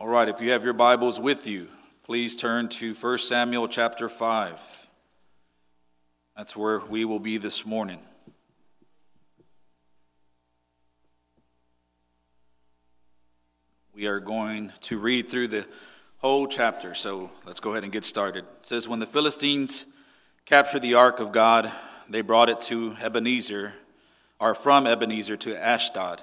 All right, if you have your Bibles with you, please turn to 1 Samuel chapter 5. That's where we will be this morning. We are going to read through the whole chapter, so let's go ahead and get started. It says, "When the Philistines captured the ark of God, they brought it to Ebenezer, or from Ebenezer to Ashdod.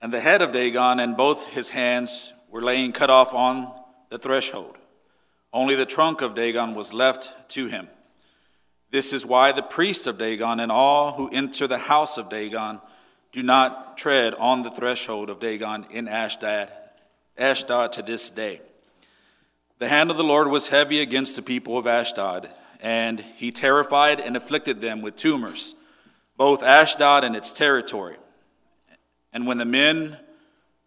And the head of Dagon and both his hands were laying cut off on the threshold. Only the trunk of Dagon was left to him. This is why the priests of Dagon and all who enter the house of Dagon do not tread on the threshold of Dagon in Ashdod to this day. The hand of the Lord was heavy against the people of Ashdod, and he terrified and afflicted them with tumors, both Ashdod and its territory. And when the men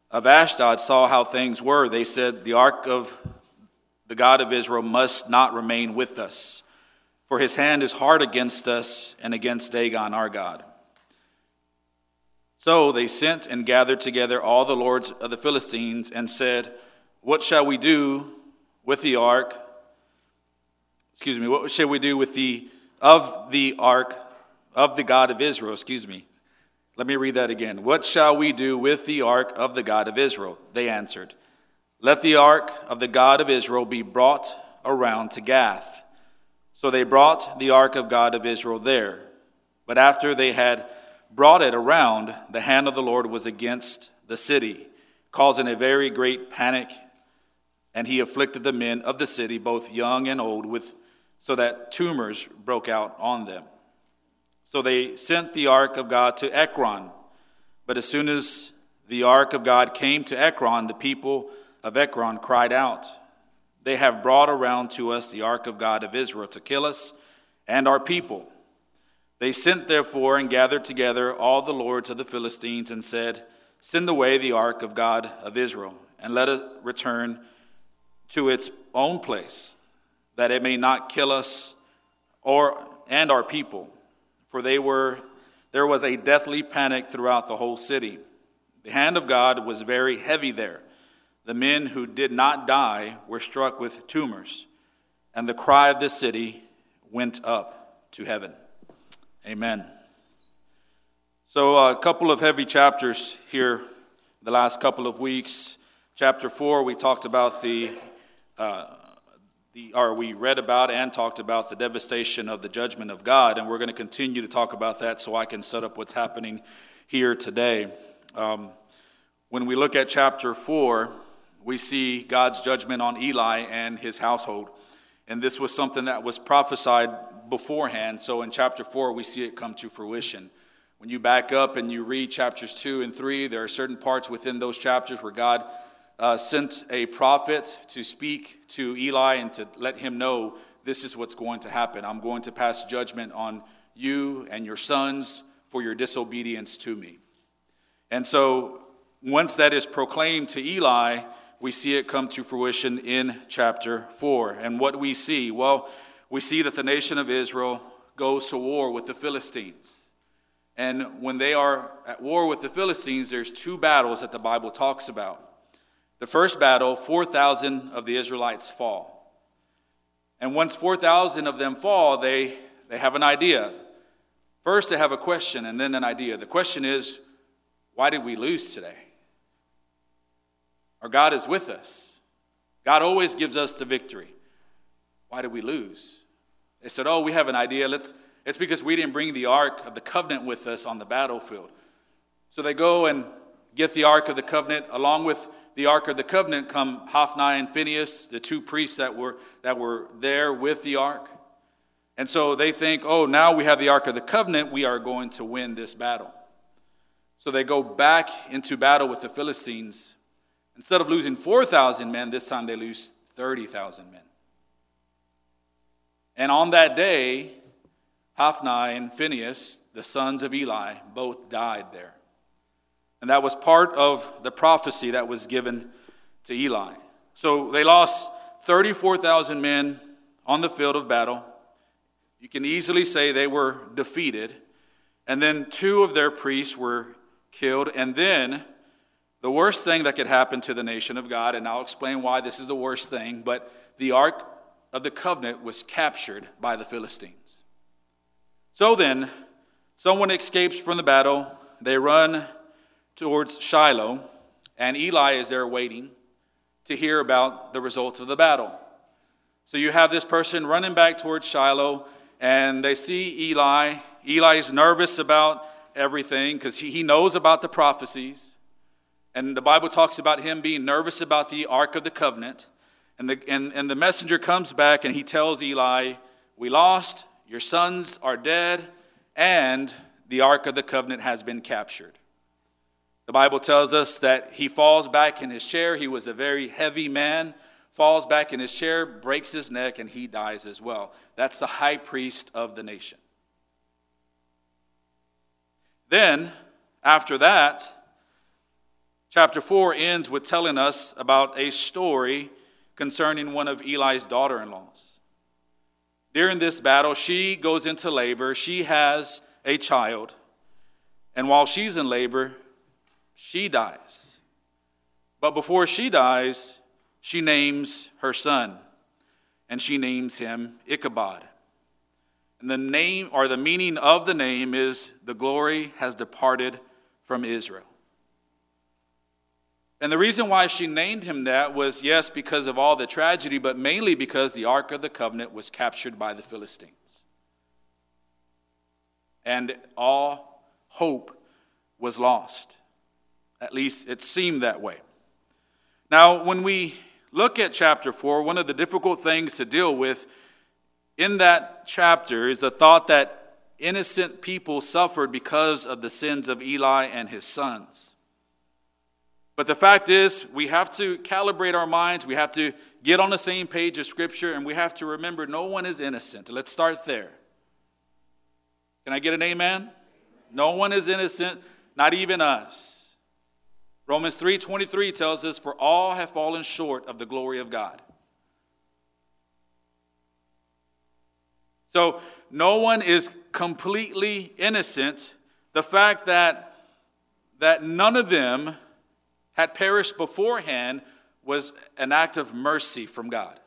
of Ashdod saw how things were, they said, 'The ark of the God of Israel must not remain with us, for his hand is hard against us and against Dagon our God.' So they sent and gathered together all the lords of the Philistines and said, 'What shall we do with the ark? What shall we do with the ark of the God of Israel?'" Let me read that again. "What shall we do with the ark of the God of Israel?' They answered, 'Let the ark of the God of Israel be brought around to Gath.' So they brought the ark of God of Israel there. But after they had brought it around, the hand of the Lord was against the city, causing a very great panic. And he afflicted the men of the city, both young and old, so that tumors broke out on them. So they sent the ark of God to Ekron. But as soon as the ark of God came to Ekron, the people of Ekron cried out, 'They have brought around to us the ark of God of Israel to kill us and our people.' They sent therefore and gathered together all the lords of the Philistines and said, 'Send away the ark of God of Israel, and let it return to its own place, that it may not kill us and our people.' For there was a deathly panic throughout the whole city. The hand of God was very heavy there. The men who did not die were struck with tumors, and the cry of the city went up to heaven." Amen. So a couple of heavy chapters here the last couple of weeks. Chapter 4, we talked about we read about and talked about the devastation of the judgment of God, and we're going to continue to talk about that so I can set up what's happening here today. When we look at chapter 4, we see God's judgment on Eli and his household, and this was something that was prophesied beforehand, so in chapter 4 we see it come to fruition. When you back up and you read chapters 2 and 3, there are certain parts within those chapters where God sent a prophet to speak to Eli and to let him know, this is what's going to happen. I'm going to pass judgment on you and your sons for your disobedience to me. And so once that is proclaimed to Eli, we see it come to fruition in chapter 4. And what we see? Well, we see that the nation of Israel goes to war with the Philistines. And when they are at war with the Philistines, there's two battles that the Bible talks about. The first battle, 4,000 of the Israelites fall. And once 4,000 of them fall, they have an idea. First, they have a question and then an idea. The question is, why did we lose today? Our God is with us. God always gives us the victory. Why did we lose? They said, we have an idea. It's because we didn't bring the Ark of the Covenant with us on the battlefield. So they go and get the Ark of the Covenant. Along with the Ark of the Covenant come Hophni and Phinehas, the two priests that were there with the Ark. And so they think, now we have the Ark of the Covenant, we are going to win this battle. So they go back into battle with the Philistines. Instead of losing 4,000 men, this time they lose 30,000 men. And on that day, Hophni and Phinehas, the sons of Eli, both died there. And that was part of the prophecy that was given to Eli. So they lost 34,000 men on the field of battle. You can easily say they were defeated. And then two of their priests were killed. And then the worst thing that could happen to the nation of God, and I'll explain why this is the worst thing, but the Ark of the Covenant was captured by the Philistines. So then, someone escapes from the battle. They run towards Shiloh, and Eli is there waiting to hear about the results of the battle. So you have this person running back towards Shiloh, and they see Eli. Eli's nervous about everything because he knows about the prophecies. And the Bible talks about him being nervous about the Ark of the Covenant. And the messenger comes back and he tells Eli, "We lost, your sons are dead, and the Ark of the Covenant has been captured." The Bible tells us that he falls back in his chair. He was a very heavy man, falls back in his chair, breaks his neck, and he dies as well. That's the high priest of the nation. Then, after that, chapter 4 ends with telling us about a story concerning one of Eli's daughter-in-laws. During this battle, she goes into labor. She has a child. And while she's in labor, she dies. But before she dies, she names her son. And she names him Ichabod. And the name, or the meaning of the name, is "the glory has departed from Israel." And the reason why she named him that was, yes, because of all the tragedy, but mainly because the Ark of the Covenant was captured by the Philistines. And all hope was lost. At least it seemed that way. Now, when we look at chapter 4, one of the difficult things to deal with in that chapter is the thought that innocent people suffered because of the sins of Eli and his sons. But the fact is, we have to calibrate our minds. We have to get on the same page of Scripture, and we have to remember no one is innocent. Let's start there. Can I get an amen? No one is innocent, not even us. Romans 3:23 tells us, "For all have fallen short of the glory of God." So no one is completely innocent. The fact that none of them had perished beforehand was an act of mercy from God.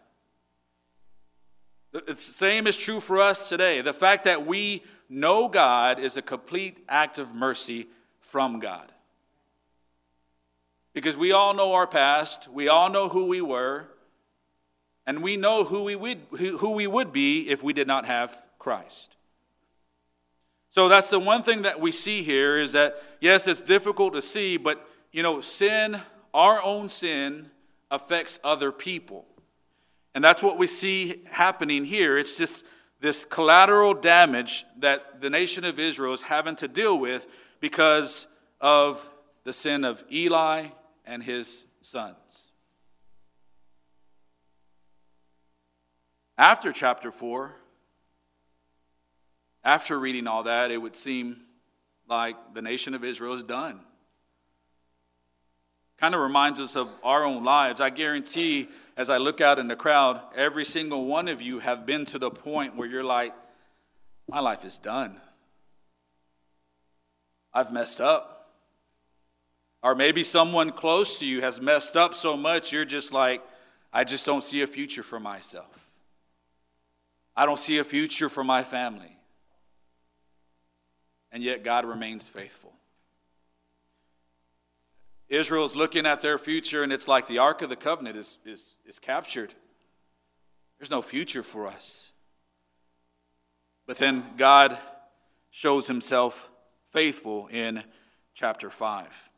The same is true for us today. The fact that we know God is a complete act of mercy from God. Because we all know our past, we all know who we were, and we know who we would be if we did not have Christ. So that's the one thing that we see here, is that, yes, it's difficult to see, but sin, our own sin, affects other people. And that's what we see happening here. It's just this collateral damage that the nation of Israel is having to deal with because of the sin of Eli and his sons. After chapter 4, after reading all that, it would seem like the nation of Israel is done. Kind of reminds us of our own lives. I guarantee, as I look out in the crowd, every single one of you have been to the point where you're like, my life is done. I've messed up. Or maybe someone close to you has messed up so much, you're just like, I just don't see a future for myself. I don't see a future for my family. And yet God remains faithful. Israel's looking at their future, and it's like the Ark of the Covenant is captured. There's no future for us. But then God shows himself faithful in chapter 5.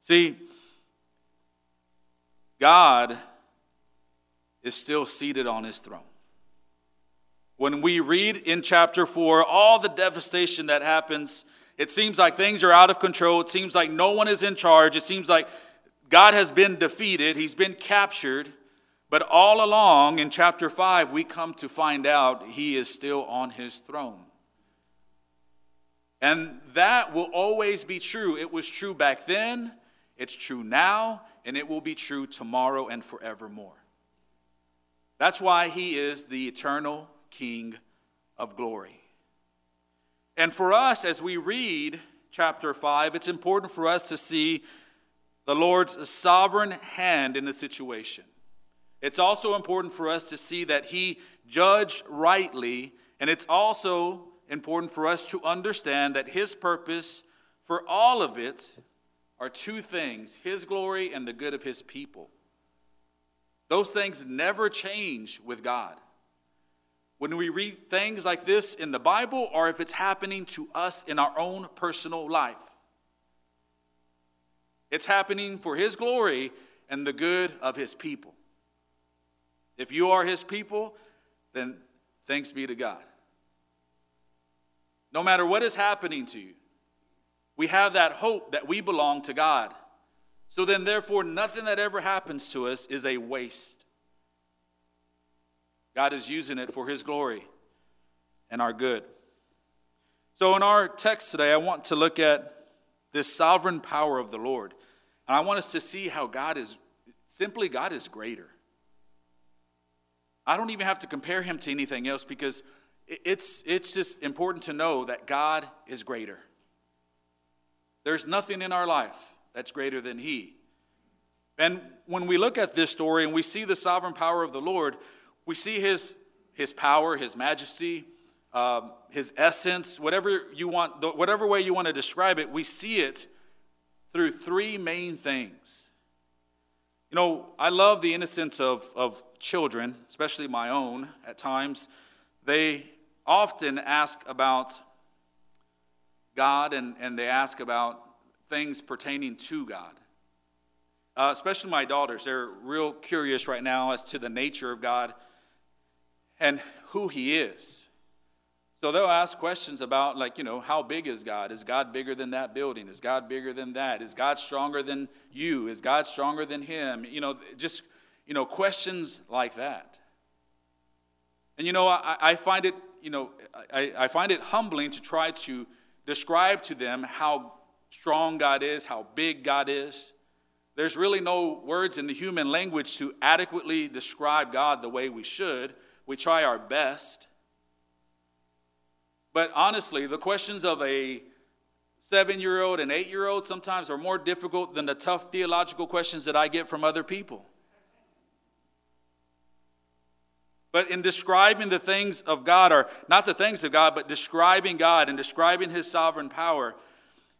See, God is still seated on his throne. When we read in chapter 4 all the devastation that happens, it seems like things are out of control. It seems like no one is in charge. It seems like God has been defeated. He's been captured. But all along in chapter 5, we come to find out he is still on his throne. And that will always be true. It was true back then, it's true now, and it will be true tomorrow and forevermore. That's why he is the eternal King of glory. And for us, as we read chapter 5, it's important for us to see the Lord's sovereign hand in the situation. It's also important for us to see that he judged rightly, and it's also important for us to understand that his purpose for all of it are two things: his glory and the good of his people. Those things never change with God. When we read things like this in the Bible, or if it's happening to us in our own personal life, it's happening for his glory and the good of his people. If you are his people, then thanks be to God. No matter what is happening to you, we have that hope that we belong to God. So then, therefore, nothing that ever happens to us is a waste. God is using it for his glory and our good. So in our text today, I want to look at this sovereign power of the Lord. And I want us to see how God is greater. I don't even have to compare him to anything else, because it's just important to know that God is greater. There's nothing in our life that's greater than he. And when we look at this story and we see the sovereign power of the Lord, we see his power, his majesty, his essence, whatever way you want to describe it, we see it through three main things. You know, I love the innocence of children, especially my own at times. They often ask about God, and they ask about things pertaining to God. Especially my daughters, they're real curious right now as to the nature of God and who he is. So they'll ask questions about, how big is God? Is God bigger than that building? Is God bigger than that? Is God stronger than you? Is God stronger than him? Questions like that. And I find it humbling to try to describe to them how strong God is, how big God is. There's really no words in the human language to adequately describe God the way we should. We try our best. But honestly, the questions of a 7-year-old and 8-year-old sometimes are more difficult than the tough theological questions that I get from other people. But in describing the things of God, or not the things of God, but describing God and describing his sovereign power,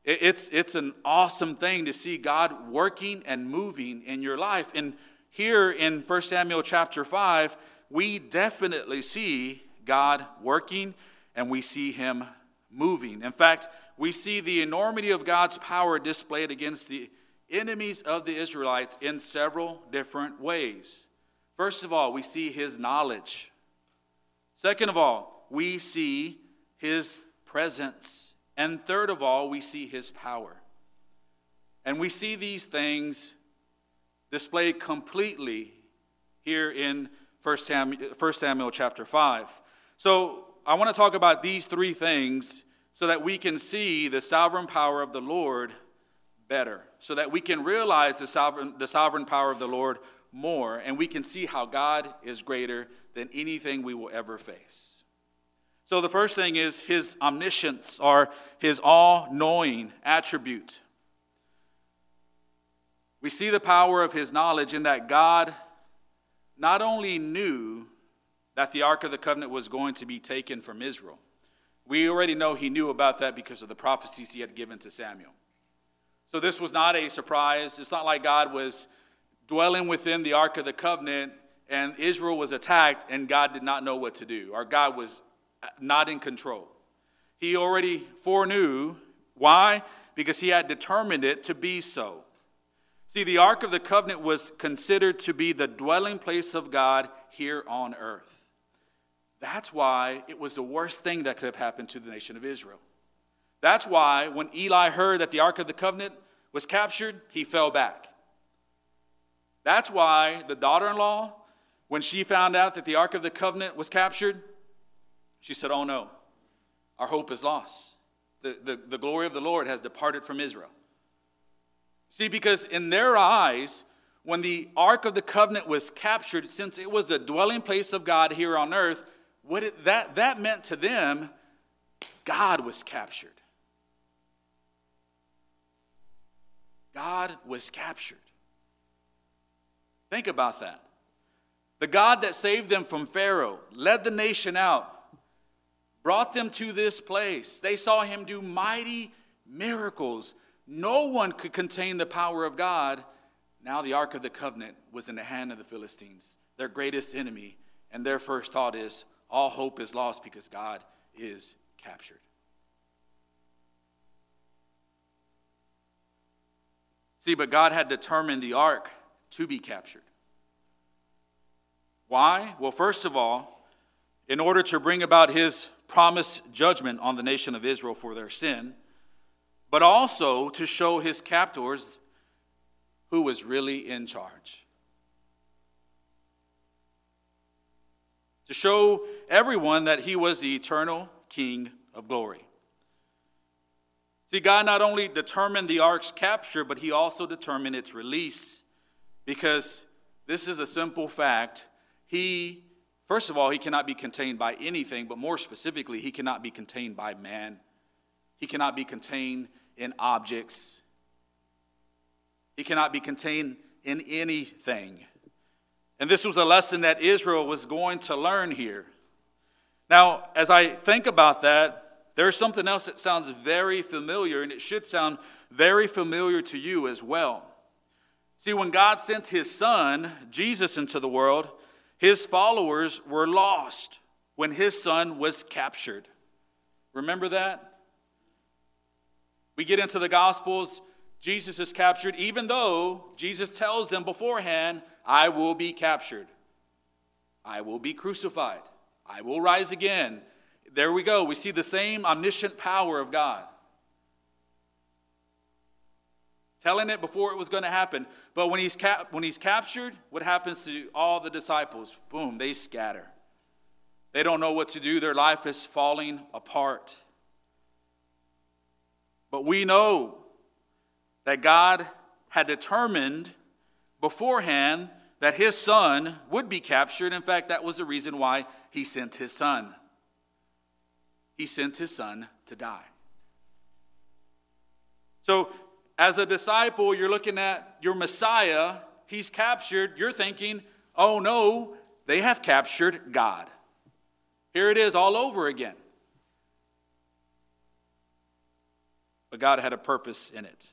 it's an awesome thing to see God working and moving in your life. And here in 1 Samuel chapter 5, we definitely see God working, and we see him moving. In fact, we see the enormity of God's power displayed against the enemies of the Israelites in several different ways. First of all, we see his knowledge. Second of all, we see his presence. And third of all, we see his power. And we see these things displayed completely here in 1 Samuel chapter 5. So I want to talk about these three things so that we can see the sovereign power of the Lord better, so that we can realize the sovereign power of the Lord more, and we can see how God is greater than anything we will ever face. So the first thing is his omniscience, or his all-knowing attribute. We see the power of his knowledge in that God not only knew that the Ark of the Covenant was going to be taken from Israel. We already know he knew about that because of the prophecies he had given to Samuel. So this was not a surprise. It's not like God was dwelling within the Ark of the Covenant and Israel was attacked and God did not know what to do, or God was not in control. He already foreknew. Why? Because he had determined it to be so. See, the Ark of the Covenant was considered to be the dwelling place of God here on earth. That's why it was the worst thing that could have happened to the nation of Israel. That's why when Eli heard that the Ark of the Covenant was captured, he fell back. That's why the daughter-in-law When she found out that the Ark of the Covenant was captured, she said, "Oh no, our hope is lost. The glory of the Lord has departed from Israel." See, because in their eyes, when the Ark of the Covenant was captured, since it was the dwelling place of God here on earth, that meant to them, God was captured. God was captured. Think about that. The God that saved them from Pharaoh, led the nation out, brought them to this place. They saw him do mighty miracles. No one could contain the power of God. Now the Ark of the Covenant was in the hand of the Philistines, their greatest enemy, and their first thought is, all hope is lost because God is captured. See, but God had determined the ark to be captured. Why? Well, first of all, in order to bring about his promised judgment on the nation of Israel for their sin, but also to show his captors who was really in charge. To show everyone that he was the eternal King of glory. See, God not only determined the ark's capture, but he also determined its release, because this is a simple fact. He, first of all, he cannot be contained by anything, but more specifically, he cannot be contained by man. He cannot be contained in objects. He cannot be contained in anything. And this was a lesson that Israel was going to learn here. Now, as I think about that, there's something else that sounds very familiar, and it should sound very familiar to you as well. See, when God sent his son, Jesus, into the world, his followers were lost when his son was captured. Remember that? We get into the Gospels, Jesus is captured, even though Jesus tells them beforehand, "I will be captured. I will be crucified. I will rise again." There we go. We see the same omniscient power of God. Telling it before it was going to happen. But when he's captured, what happens to all the disciples? Boom, they scatter. They don't know what to do. Their life is falling apart. But we know that God had determined beforehand that his son would be captured. In fact, that was the reason why he sent his son. He sent his son to die. So as a disciple, you're looking at your Messiah. He's captured. You're thinking, oh no, they have captured God. Here it is all over again. But God had a purpose in it.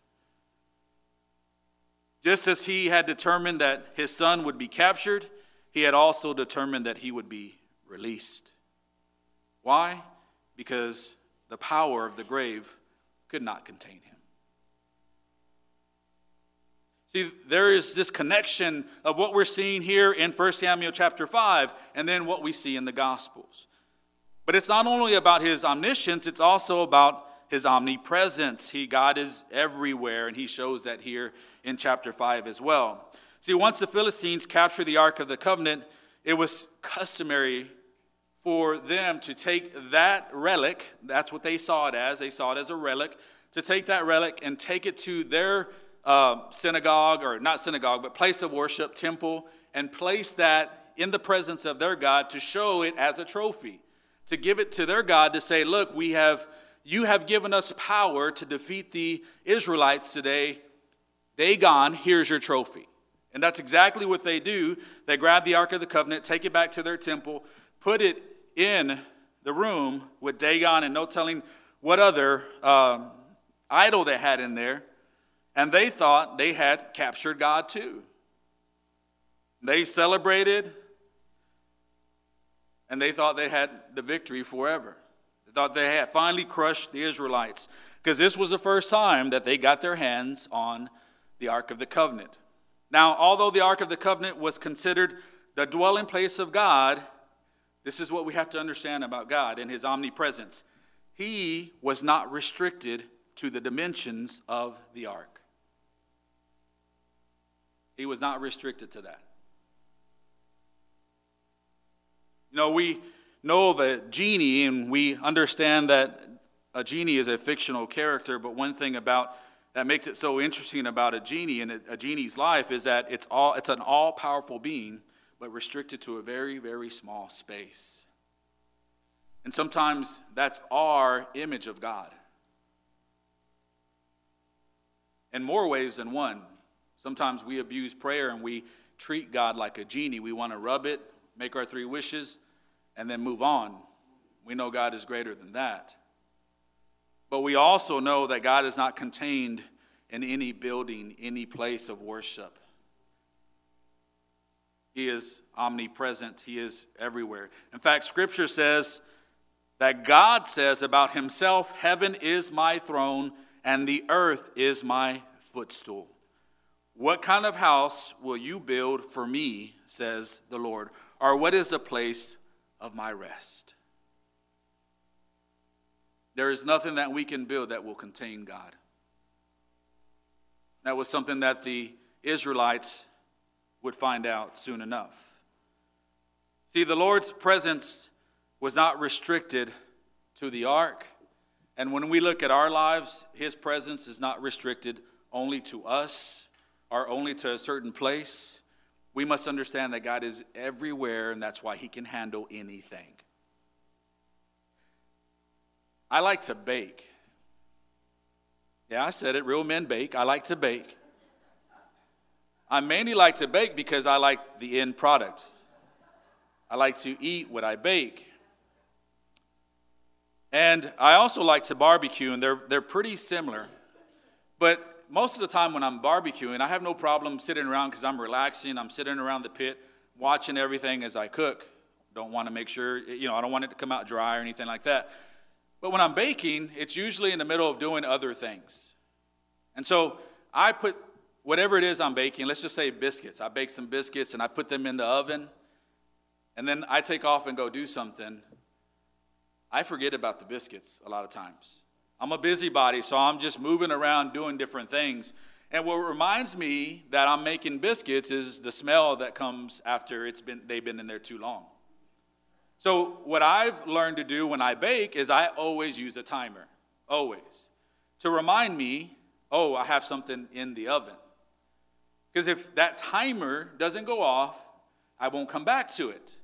Just as he had determined that his son would be captured, he had also determined that he would be released. Why? Because the power of the grave could not contain him. See, there is this connection of what we're seeing here in 1 Samuel chapter 5 and then what we see in the Gospels. But it's not only about his omniscience, it's also about his omnipresence. God is everywhere, and he shows that here in chapter 5 as well. See, once the Philistines captured the Ark of the Covenant, it was customary for them to take that relic, that's what they saw it as a relic, to take that relic and take it to their place of worship, temple, and place that in the presence of their God to show it as a trophy, to give it to their God to say, look, you have given us power to defeat the Israelites today. Dagon, here's your trophy. And that's exactly what they do. They grab the Ark of the Covenant, take it back to their temple, put it in the room with Dagon and no telling what other idol they had in there. And they thought they had captured God too. They celebrated, and they thought they had the victory forever. They thought they had finally crushed the Israelites, because this was the first time that they got their hands on the Ark of the Covenant. Now, although the Ark of the Covenant was considered the dwelling place of God, this is what we have to understand about God and his omnipresence. He was not restricted to the dimensions of the ark. He was not restricted to that. No, we know the genie, and we understand that a genie is a fictional character, but one thing about that makes it so interesting about a genie and a genie's life is that it's an all-powerful being, but restricted to a very, very small space. And sometimes that's our image of God. In more ways than one. Sometimes we abuse prayer and we treat God like a genie. We want to rub it, make our three wishes, and then move on. We know God is greater than that. But we also know that God is not contained in any building, any place of worship. He is omnipresent. He is everywhere. In fact, Scripture says that God says about himself, "Heaven is my throne and the earth is my footstool. What kind of house will you build for me, says the Lord? Or what is the place of my rest?" There is nothing that we can build that will contain God. That was something that the Israelites would find out soon enough. See, the Lord's presence was not restricted to the ark. And when we look at our lives, his presence is not restricted only to us or only to a certain place. We must understand that God is everywhere, and that's why he can handle anything. I like to bake. Yeah, I said it. Real men bake. I like to bake. I mainly like to bake because I like the end product. I like to eat what I bake. And I also like to barbecue, and they're pretty similar. But most of the time when I'm barbecuing, I have no problem sitting around because I'm relaxing. I'm sitting around the pit watching everything as I cook. Don't want to make sure, I don't want it to come out dry or anything like that. But when I'm baking, it's usually in the middle of doing other things. And so I put whatever it is I'm baking, let's just say biscuits. I bake some biscuits and I put them in the oven. And then I take off and go do something. I forget about the biscuits a lot of times. I'm a busybody, so I'm just moving around doing different things. And what reminds me that I'm making biscuits is the smell that comes after they've been in there too long. So what I've learned to do when I bake is I always use a timer, always, to remind me, I have something in the oven. Because if that timer doesn't go off, I won't come back to it.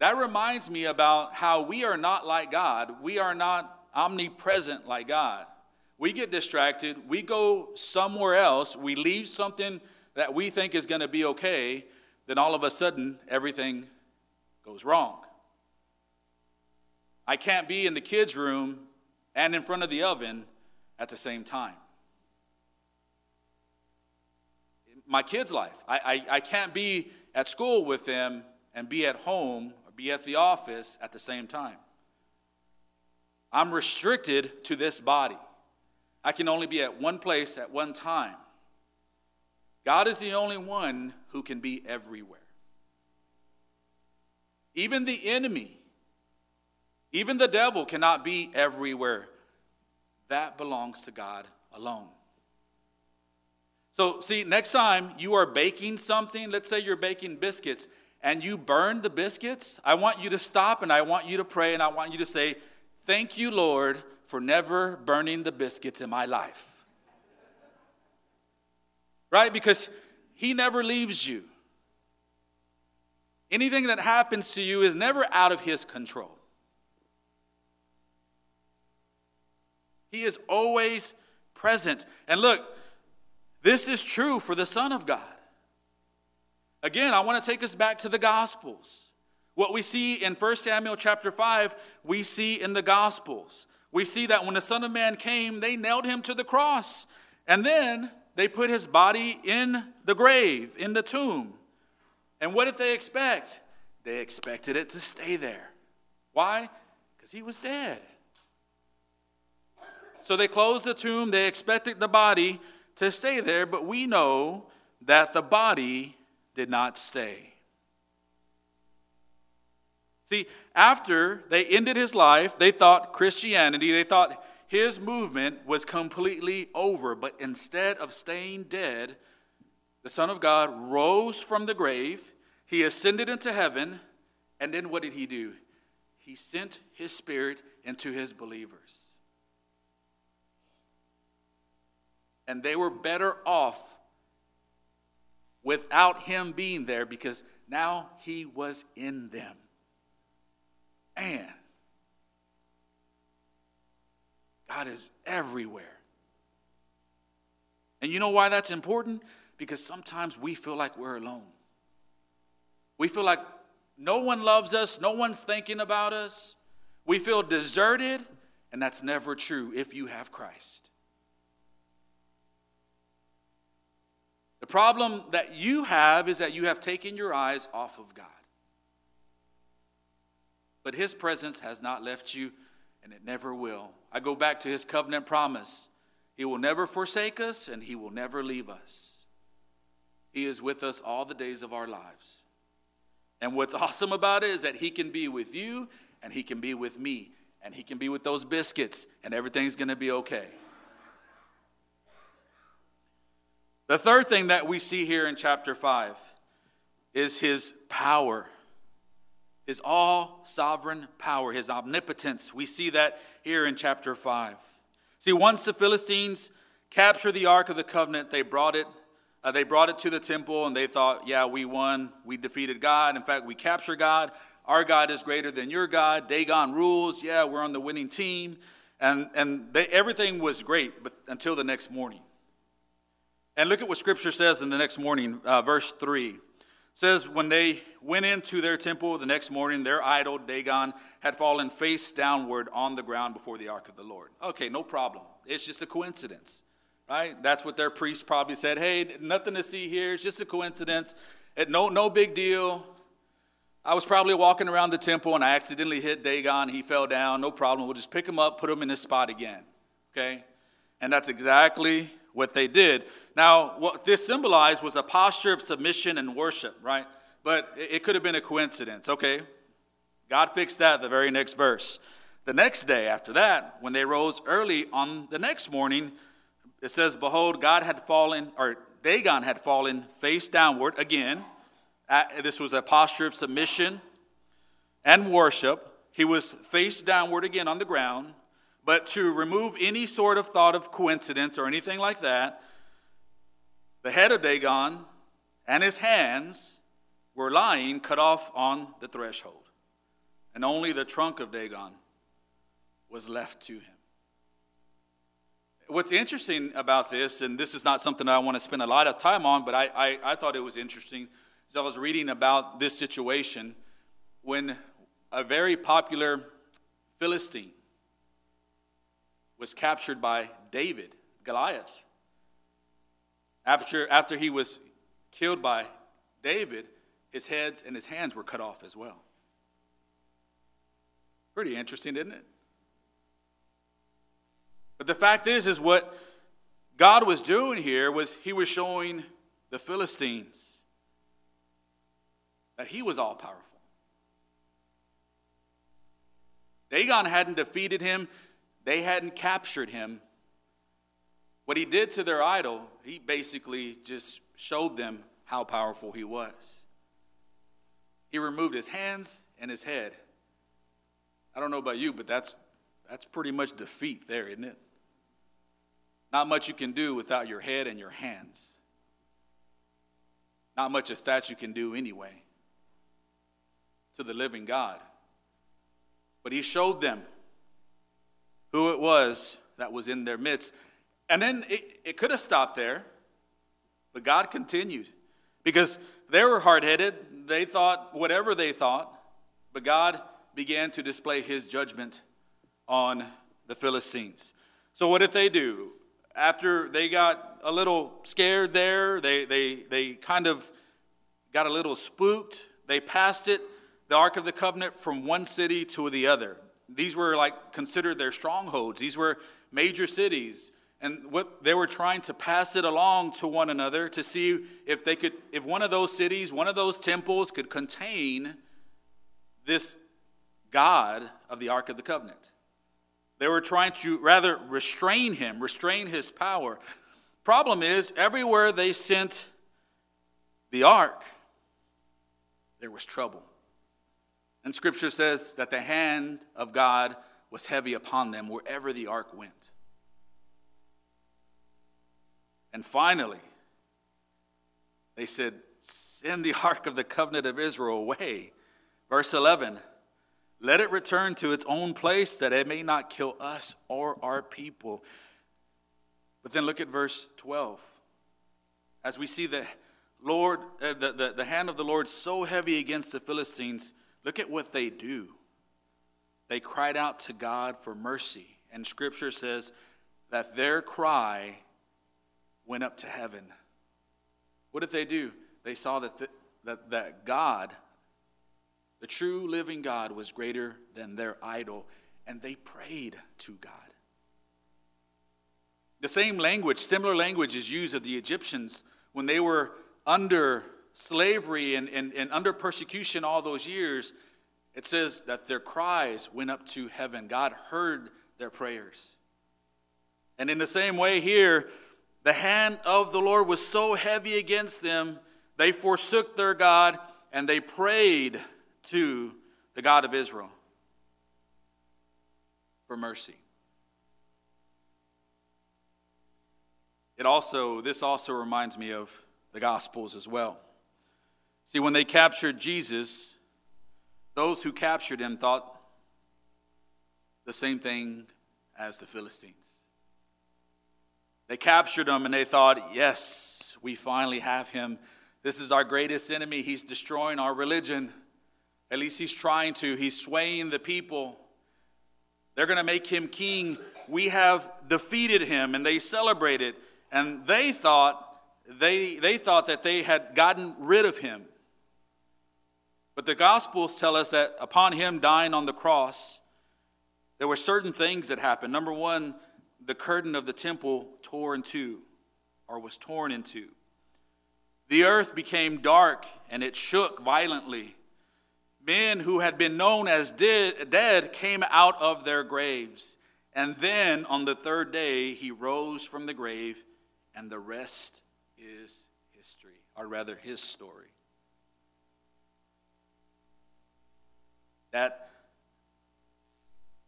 That reminds me about how we are not like God. We are not omnipresent like God. We get distracted. We go somewhere else. We leave something that we think is going to be okay. Then all of a sudden, everything goes wrong. I can't be in the kids' room and in front of the oven at the same time. My kids' life. I can't be at school with them and be at home or be at the office at the same time. I'm restricted to this body. I can only be at one place at one time. God is the only one who can be everywhere. Even the enemy, even the devil cannot be everywhere. That belongs to God alone. So, see, next time you are baking something, let's say you're baking biscuits, and you burn the biscuits, I want you to stop and I want you to pray and I want you to say, "Thank you, Lord, for never burning the biscuits in my life." Right? Because he never leaves you. Anything that happens to you is never out of his control. He is always present. And look, this is true for the Son of God. Again, I want to take us back to the Gospels. What we see in 1 Samuel chapter 5, we see in the Gospels. We see that when the Son of Man came, they nailed him to the cross. And then they put his body in the grave, in the tomb. And what did they expect? They expected it to stay there. Why? Because he was dead. So they closed the tomb. They expected the body to stay there. But we know that the body did not stay. See, after they ended his life, they thought Christianity, they thought his movement was completely over. But instead of staying dead, the Son of God rose from the grave. He ascended into heaven, And then what did he do? He sent his spirit into his believers. And they were better off without him being there because now he was in them. And God is everywhere. And you know why that's important? Because sometimes we feel like we're alone. We feel like no one loves us. No one's thinking about us. We feel deserted. And that's never true if you have Christ. The problem that you have is that you have taken your eyes off of God. But his presence has not left you, and it never will. I go back to his covenant promise. He will never forsake us, and he will never leave us. He is with us all the days of our lives. And what's awesome about it is that he can be with you, and he can be with me, and he can be with those biscuits, and everything's going to be okay. The third thing that we see here in chapter 5 is his power, his all-sovereign power, his omnipotence. We see that here in chapter 5. See, once the Philistines captured the Ark of the Covenant, they brought it to the temple, and they thought, yeah, we won. We defeated God. In fact, we captured God. Our God is greater than your God. Dagon rules. Yeah, we're on the winning team. And everything was great until the next morning. And look at what Scripture says in the next morning, verse 3. It says, when they went into their temple the next morning, their idol, Dagon, had fallen face downward on the ground before the ark of the Lord. Okay, no problem. It's just a coincidence, right? That's what their priest probably said. Hey, nothing to see here. It's just a coincidence. No big deal. I was probably walking around the temple, and I accidentally hit Dagon. He fell down. No problem. We'll just pick him up, put him in his spot again, okay? And that's exactly what they did. Now, what this symbolized was a posture of submission and worship, right? But it could have been a coincidence. Okay, God fixed that the very next verse. The next day after that, when they rose early on the next morning, it says, behold, Dagon had fallen face downward. Again, this was a posture of submission and worship. He was face downward again on the ground. But to remove any sort of thought of coincidence or anything like that, the head of Dagon and his hands were lying cut off on the threshold. And only the trunk of Dagon was left to him. What's interesting about this, and this is not something I want to spend a lot of time on, but I thought it was interesting as I was reading about this situation when a very popular Philistine was captured by David, Goliath. After he was killed by David, his heads and his hands were cut off as well. Pretty interesting, isn't it? But the fact is what God was doing here was he was showing the Philistines that he was all-powerful. Dagon hadn't defeated him. They hadn't captured him. What he did to their idol, he basically just showed them how powerful he was. He removed his hands and his head. I don't know about you, but that's pretty much defeat there, isn't it? Not much you can do without your head and your hands. Not much a statue can do anyway to the living God. But he showed them who it was that was in their midst. And then it could have stopped there, but God continued. Because they were hard-headed. They thought whatever they thought, but God began to display his judgment on the Philistines. So what did they do? After they got a little scared there, they kind of got a little spooked. They passed it, the Ark of the Covenant, from one city to the other. These were considered their strongholds. These were major cities. And what they were trying to pass it along to one another to see if they could, if one of those cities, one of those temples could contain this God of the Ark of the Covenant. They were trying to rather restrain him, restrain his power. Problem is, everywhere they sent the Ark, there was trouble. And Scripture says that the hand of God was heavy upon them wherever the ark went. And finally, they said, send the ark of the covenant of Israel away. Verse 11, let it return to its own place that it may not kill us or our people. But then look at verse 12. As we see the Lord, the hand of the Lord so heavy against the Philistines, look at what they do. They cried out to God for mercy. And Scripture says that their cry went up to heaven. What did they do? They saw that God, the true living God, was greater than their idol, and they prayed to God. The same language, similar language is used of the Egyptians when they were under slavery and under persecution all those years. It says that their cries went up to heaven. God heard their prayers. And in the same way here, the hand of the Lord was so heavy against them, they forsook their God and they prayed to the God of Israel for mercy. This also reminds me of the Gospels as well. See, when they captured Jesus, those who captured him thought the same thing as the Philistines. They captured him and they thought, yes, we finally have him. This is our greatest enemy. He's destroying our religion. At least he's trying to. He's swaying the people. They're going to make him king. We have defeated him. And they celebrated. And they thought that they had gotten rid of him. But the Gospels tell us that upon him dying on the cross, there were certain things that happened. Number one, the curtain of the temple was torn in two. The earth became dark and it shook violently. Men who had been known as dead came out of their graves. And then on the third day, he rose from the grave, and the rest is history, or rather his story. That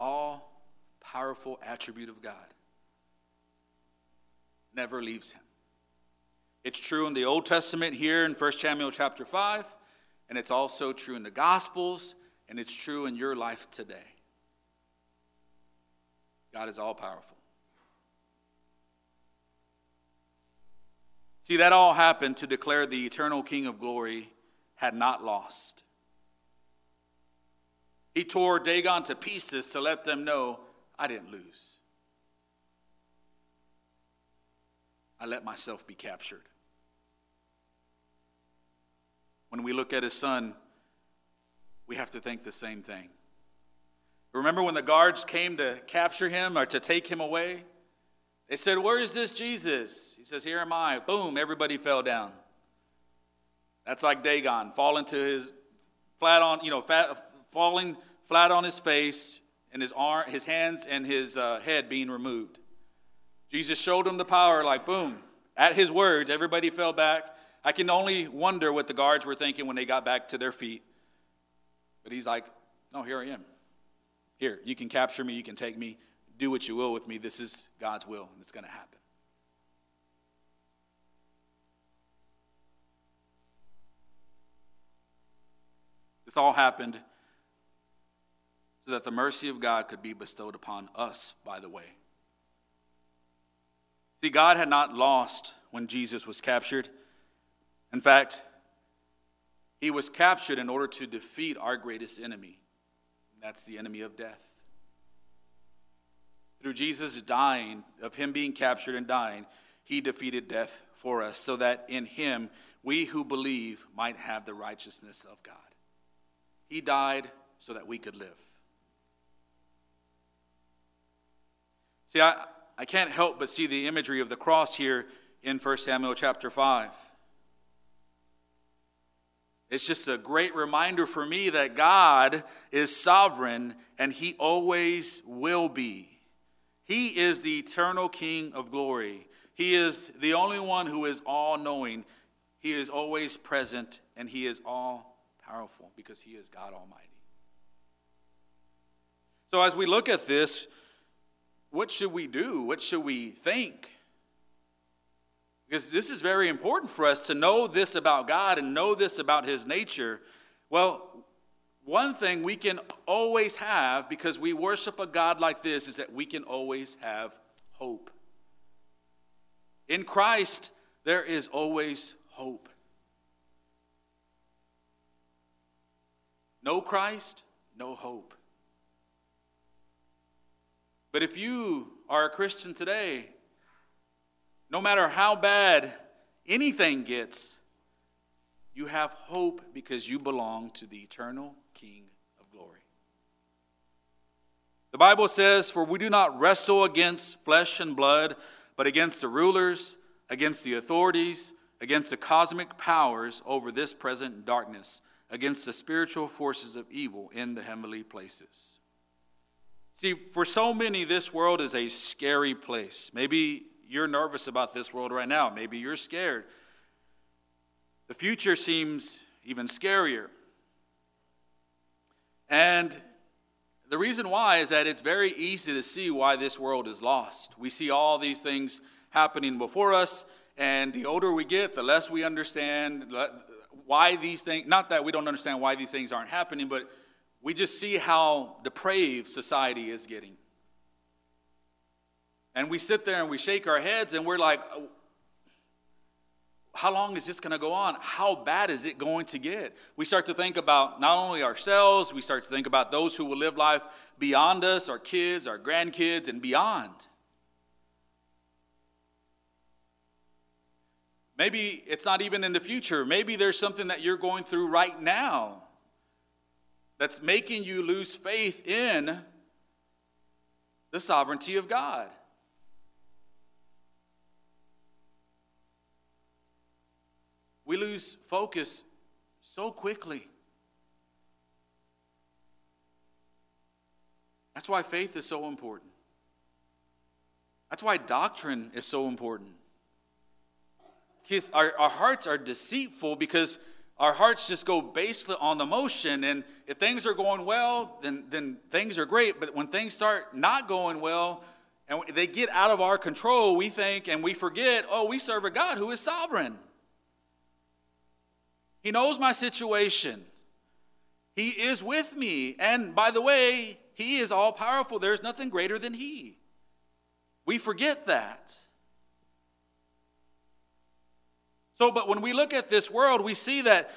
all-powerful attribute of God never leaves him. It's true in the Old Testament here in 1 Samuel chapter 5, and it's also true in the Gospels, and it's true in your life today. God is all-powerful. See, that all happened to declare the eternal King of glory had not lost. He tore Dagon to pieces to let them know, I didn't lose. I let myself be captured. When we look at his son, we have to think the same thing. Remember when the guards came to capture him or to take him away? They said, where is this Jesus? He says, here am I. Boom, everybody fell down. That's like Dagon, falling flat on his face and his hands and his head being removed. Jesus showed him the power, like boom. At his words, everybody fell back. I can only wonder what the guards were thinking when they got back to their feet. But he's like, no, here I am. Here, you can capture me, you can take me, do what you will with me. This is God's will, and it's going to happen. This all happened so that the mercy of God could be bestowed upon us, by the way. See, God had not lost when Jesus was captured. In fact, he was captured in order to defeat our greatest enemy. And that's the enemy of death. Through Jesus dying, of him being captured and dying, he defeated death for us so that in him we who believe might have the righteousness of God. He died so that we could live. See, I can't help but see the imagery of the cross here in 1 Samuel chapter 5. It's just a great reminder for me that God is sovereign and he always will be. He is the eternal King of glory. He is the only one who is all-knowing. He is always present and he is all-powerful because he is God Almighty. So as we look at this, what should we do? What should we think? Because this is very important for us to know this about God and know this about his nature. Well, one thing we can always have, because we worship a God like this, is that we can always have hope. In Christ, there is always hope. No Christ, no hope. But if you are a Christian today, no matter how bad anything gets, you have hope because you belong to the eternal King of glory. The Bible says, "For we do not wrestle against flesh and blood, but against the rulers, against the authorities, against the cosmic powers over this present darkness, against the spiritual forces of evil in the heavenly places." See, for so many, this world is a scary place. Maybe you're nervous about this world right now. Maybe you're scared. The future seems even scarier. And the reason why is that it's very easy to see why this world is lost. We see all these things happening before us, and the older we get, the less we understand why these things, not that we don't understand why these things aren't happening, but we just see how depraved society is getting. And we sit there and we shake our heads and we're like, how long is this going to go on? How bad is it going to get? We start to think about not only ourselves, we start to think about those who will live life beyond us, our kids, our grandkids, and beyond. Maybe it's not even in the future. Maybe there's something that you're going through right now that's making you lose faith in the sovereignty of God. We lose focus so quickly. That's why faith is so important. That's why doctrine is so important. Because our hearts are deceitful, because our hearts just go based on emotion. And if things are going well, then things are great. But when things start not going well and they get out of our control, we think and we forget, oh, we serve a God who is sovereign. He knows my situation. He is with me. And by the way, he is all powerful. There's nothing greater than he. We forget that. So, but when we look at this world, we see that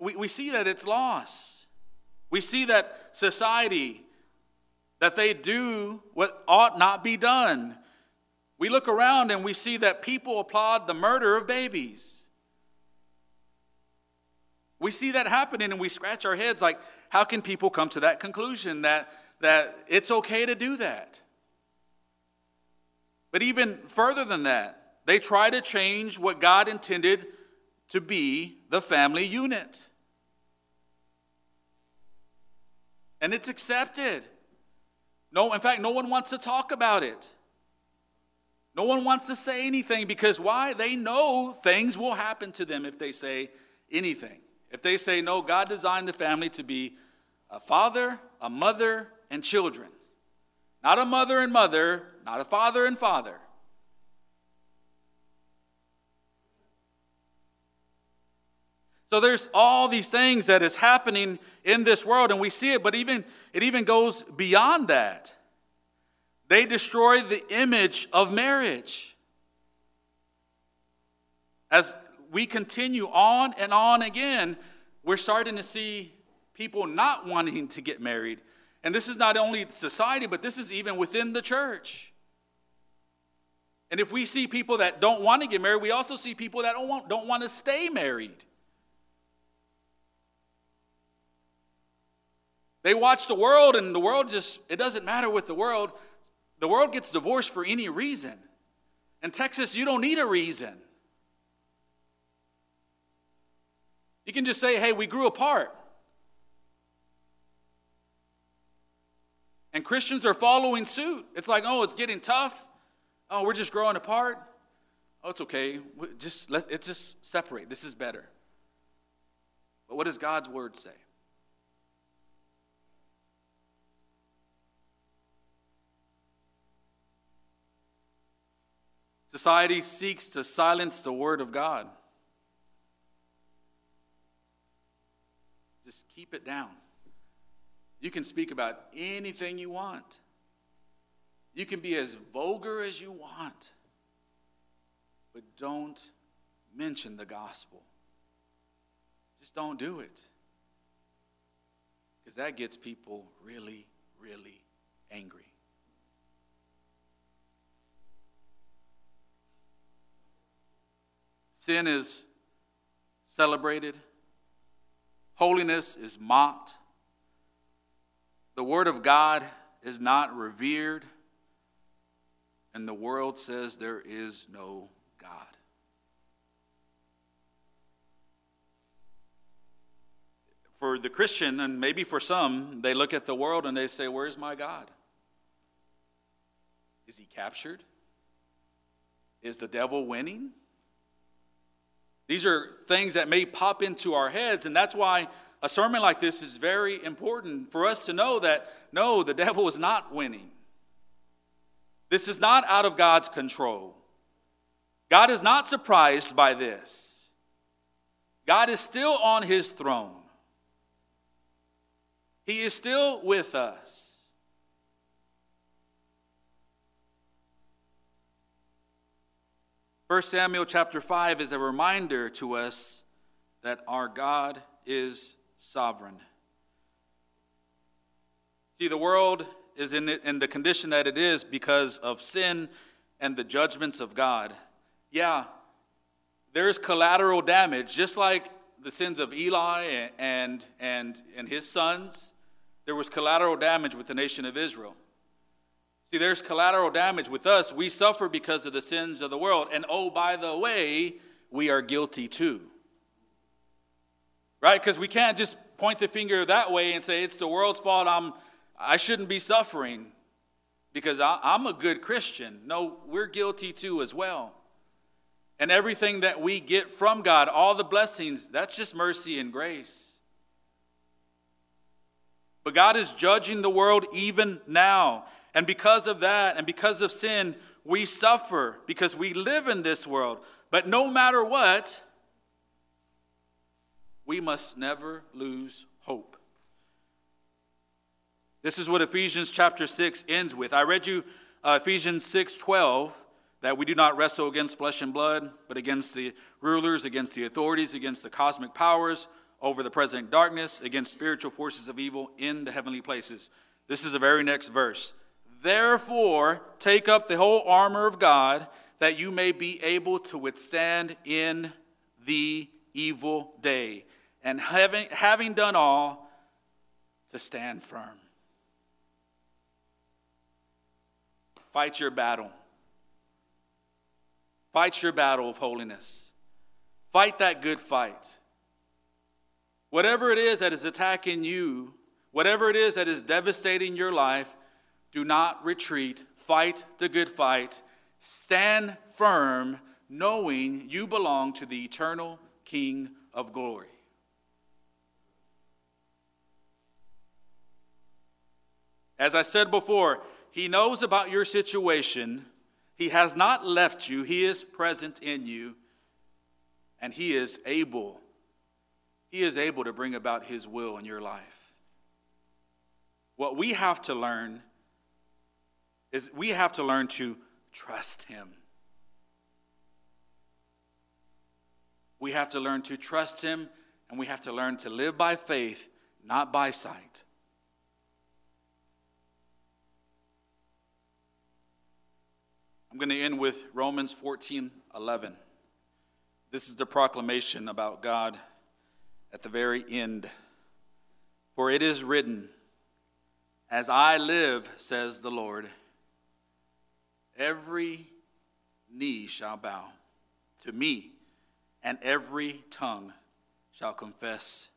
it's lost. We see that society, that they do what ought not be done. We look around and we see that people applaud the murder of babies. We see that happening and we scratch our heads like, how can people come to that conclusion that it's okay to do that? But even further than that, they try to change what God intended to be the family unit. And it's accepted. No, in fact, no one wants to talk about it. No one wants to say anything because why? They know things will happen to them if they say anything. If they say, no, God designed the family to be a father, a mother, and children. Not a mother and mother, not a father and father. So there's all these things that is happening in this world, and we see it, but it even goes beyond that. They destroy the image of marriage. As we continue on again, we're starting to see people not wanting to get married. And this is not only society, but this is even within the church. And if we see people that don't want to get married, we also see people that don't want to stay married. They watch the world, and the world just, it doesn't matter with the world. The world gets divorced for any reason. In Texas, you don't need a reason. You can just say, hey, we grew apart. And Christians are following suit. It's like, oh, it's getting tough. Oh, we're just growing apart. Oh, it's okay. Let's just separate. This is better. But what does God's word say? Society seeks to silence the word of God. Just keep it down. You can speak about anything you want. You can be as vulgar as you want. But don't mention the gospel. Just don't do it. Because that gets people really, really angry. Sin is celebrated. Holiness is mocked. The word of God is not revered. And the world says there is no God. For the Christian, and maybe for some, they look at the world and they say, where's my God? Is he captured? Is the devil winning? These are things that may pop into our heads, and that's why a sermon like this is very important for us to know that, no, the devil is not winning. This is not out of God's control. God is not surprised by this. God is still on his throne. He is still with us. First Samuel chapter 5 is a reminder to us that our God is sovereign. See, the world is in the condition that it is because of sin and the judgments of God. Yeah, there's collateral damage, just like the sins of Eli and his sons. There was collateral damage with the nation of Israel. See, there's collateral damage with us. We suffer because of the sins of the world. And oh, by the way, we are guilty too. Right? Because we can't just point the finger that way and say, it's the world's fault. I shouldn't be suffering because I'm a good Christian. No, we're guilty too as well. And everything that we get from God, all the blessings, that's just mercy and grace. But God is judging the world even now. And because of that, and because of sin, we suffer because we live in this world. But no matter what, we must never lose hope. This is what Ephesians chapter 6 ends with. I read you Ephesians 6:12, that we do not wrestle against flesh and blood, but against the rulers, against the authorities, against the cosmic powers, over the present darkness, against spiritual forces of evil in the heavenly places. This is the very next verse. Therefore, take up the whole armor of God, that you may be able to withstand in the evil day, and having done all, to stand firm. Fight your battle. Fight your battle of holiness. Fight that good fight. Whatever it is that is attacking you, whatever it is that is devastating your life, do not retreat. Fight the good fight. Stand firm, knowing you belong to the eternal King of glory. As I said before, he knows about your situation. He has not left you. He is present in you, and he is able. He is able to bring about his will in your life. What we have to learn is we have to learn to trust him. We have to learn to trust him, and we have to learn to live by faith, not by sight. I'm going to end with Romans 14:11. This is the proclamation about God. At the very end, for it is written, as I live, says the Lord, every knee shall bow to me, and every tongue shall confess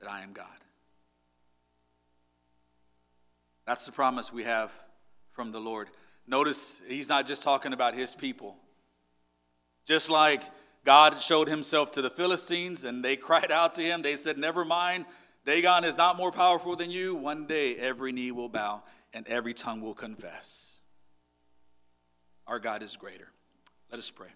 that I am God. That's the promise we have from the Lord. Notice he's not just talking about his people. Just like God showed himself to the Philistines, and they cried out to him. They said, never mind, Dagon is not more powerful than you. One day every knee will bow and every tongue will confess. Our God is greater. Let us pray.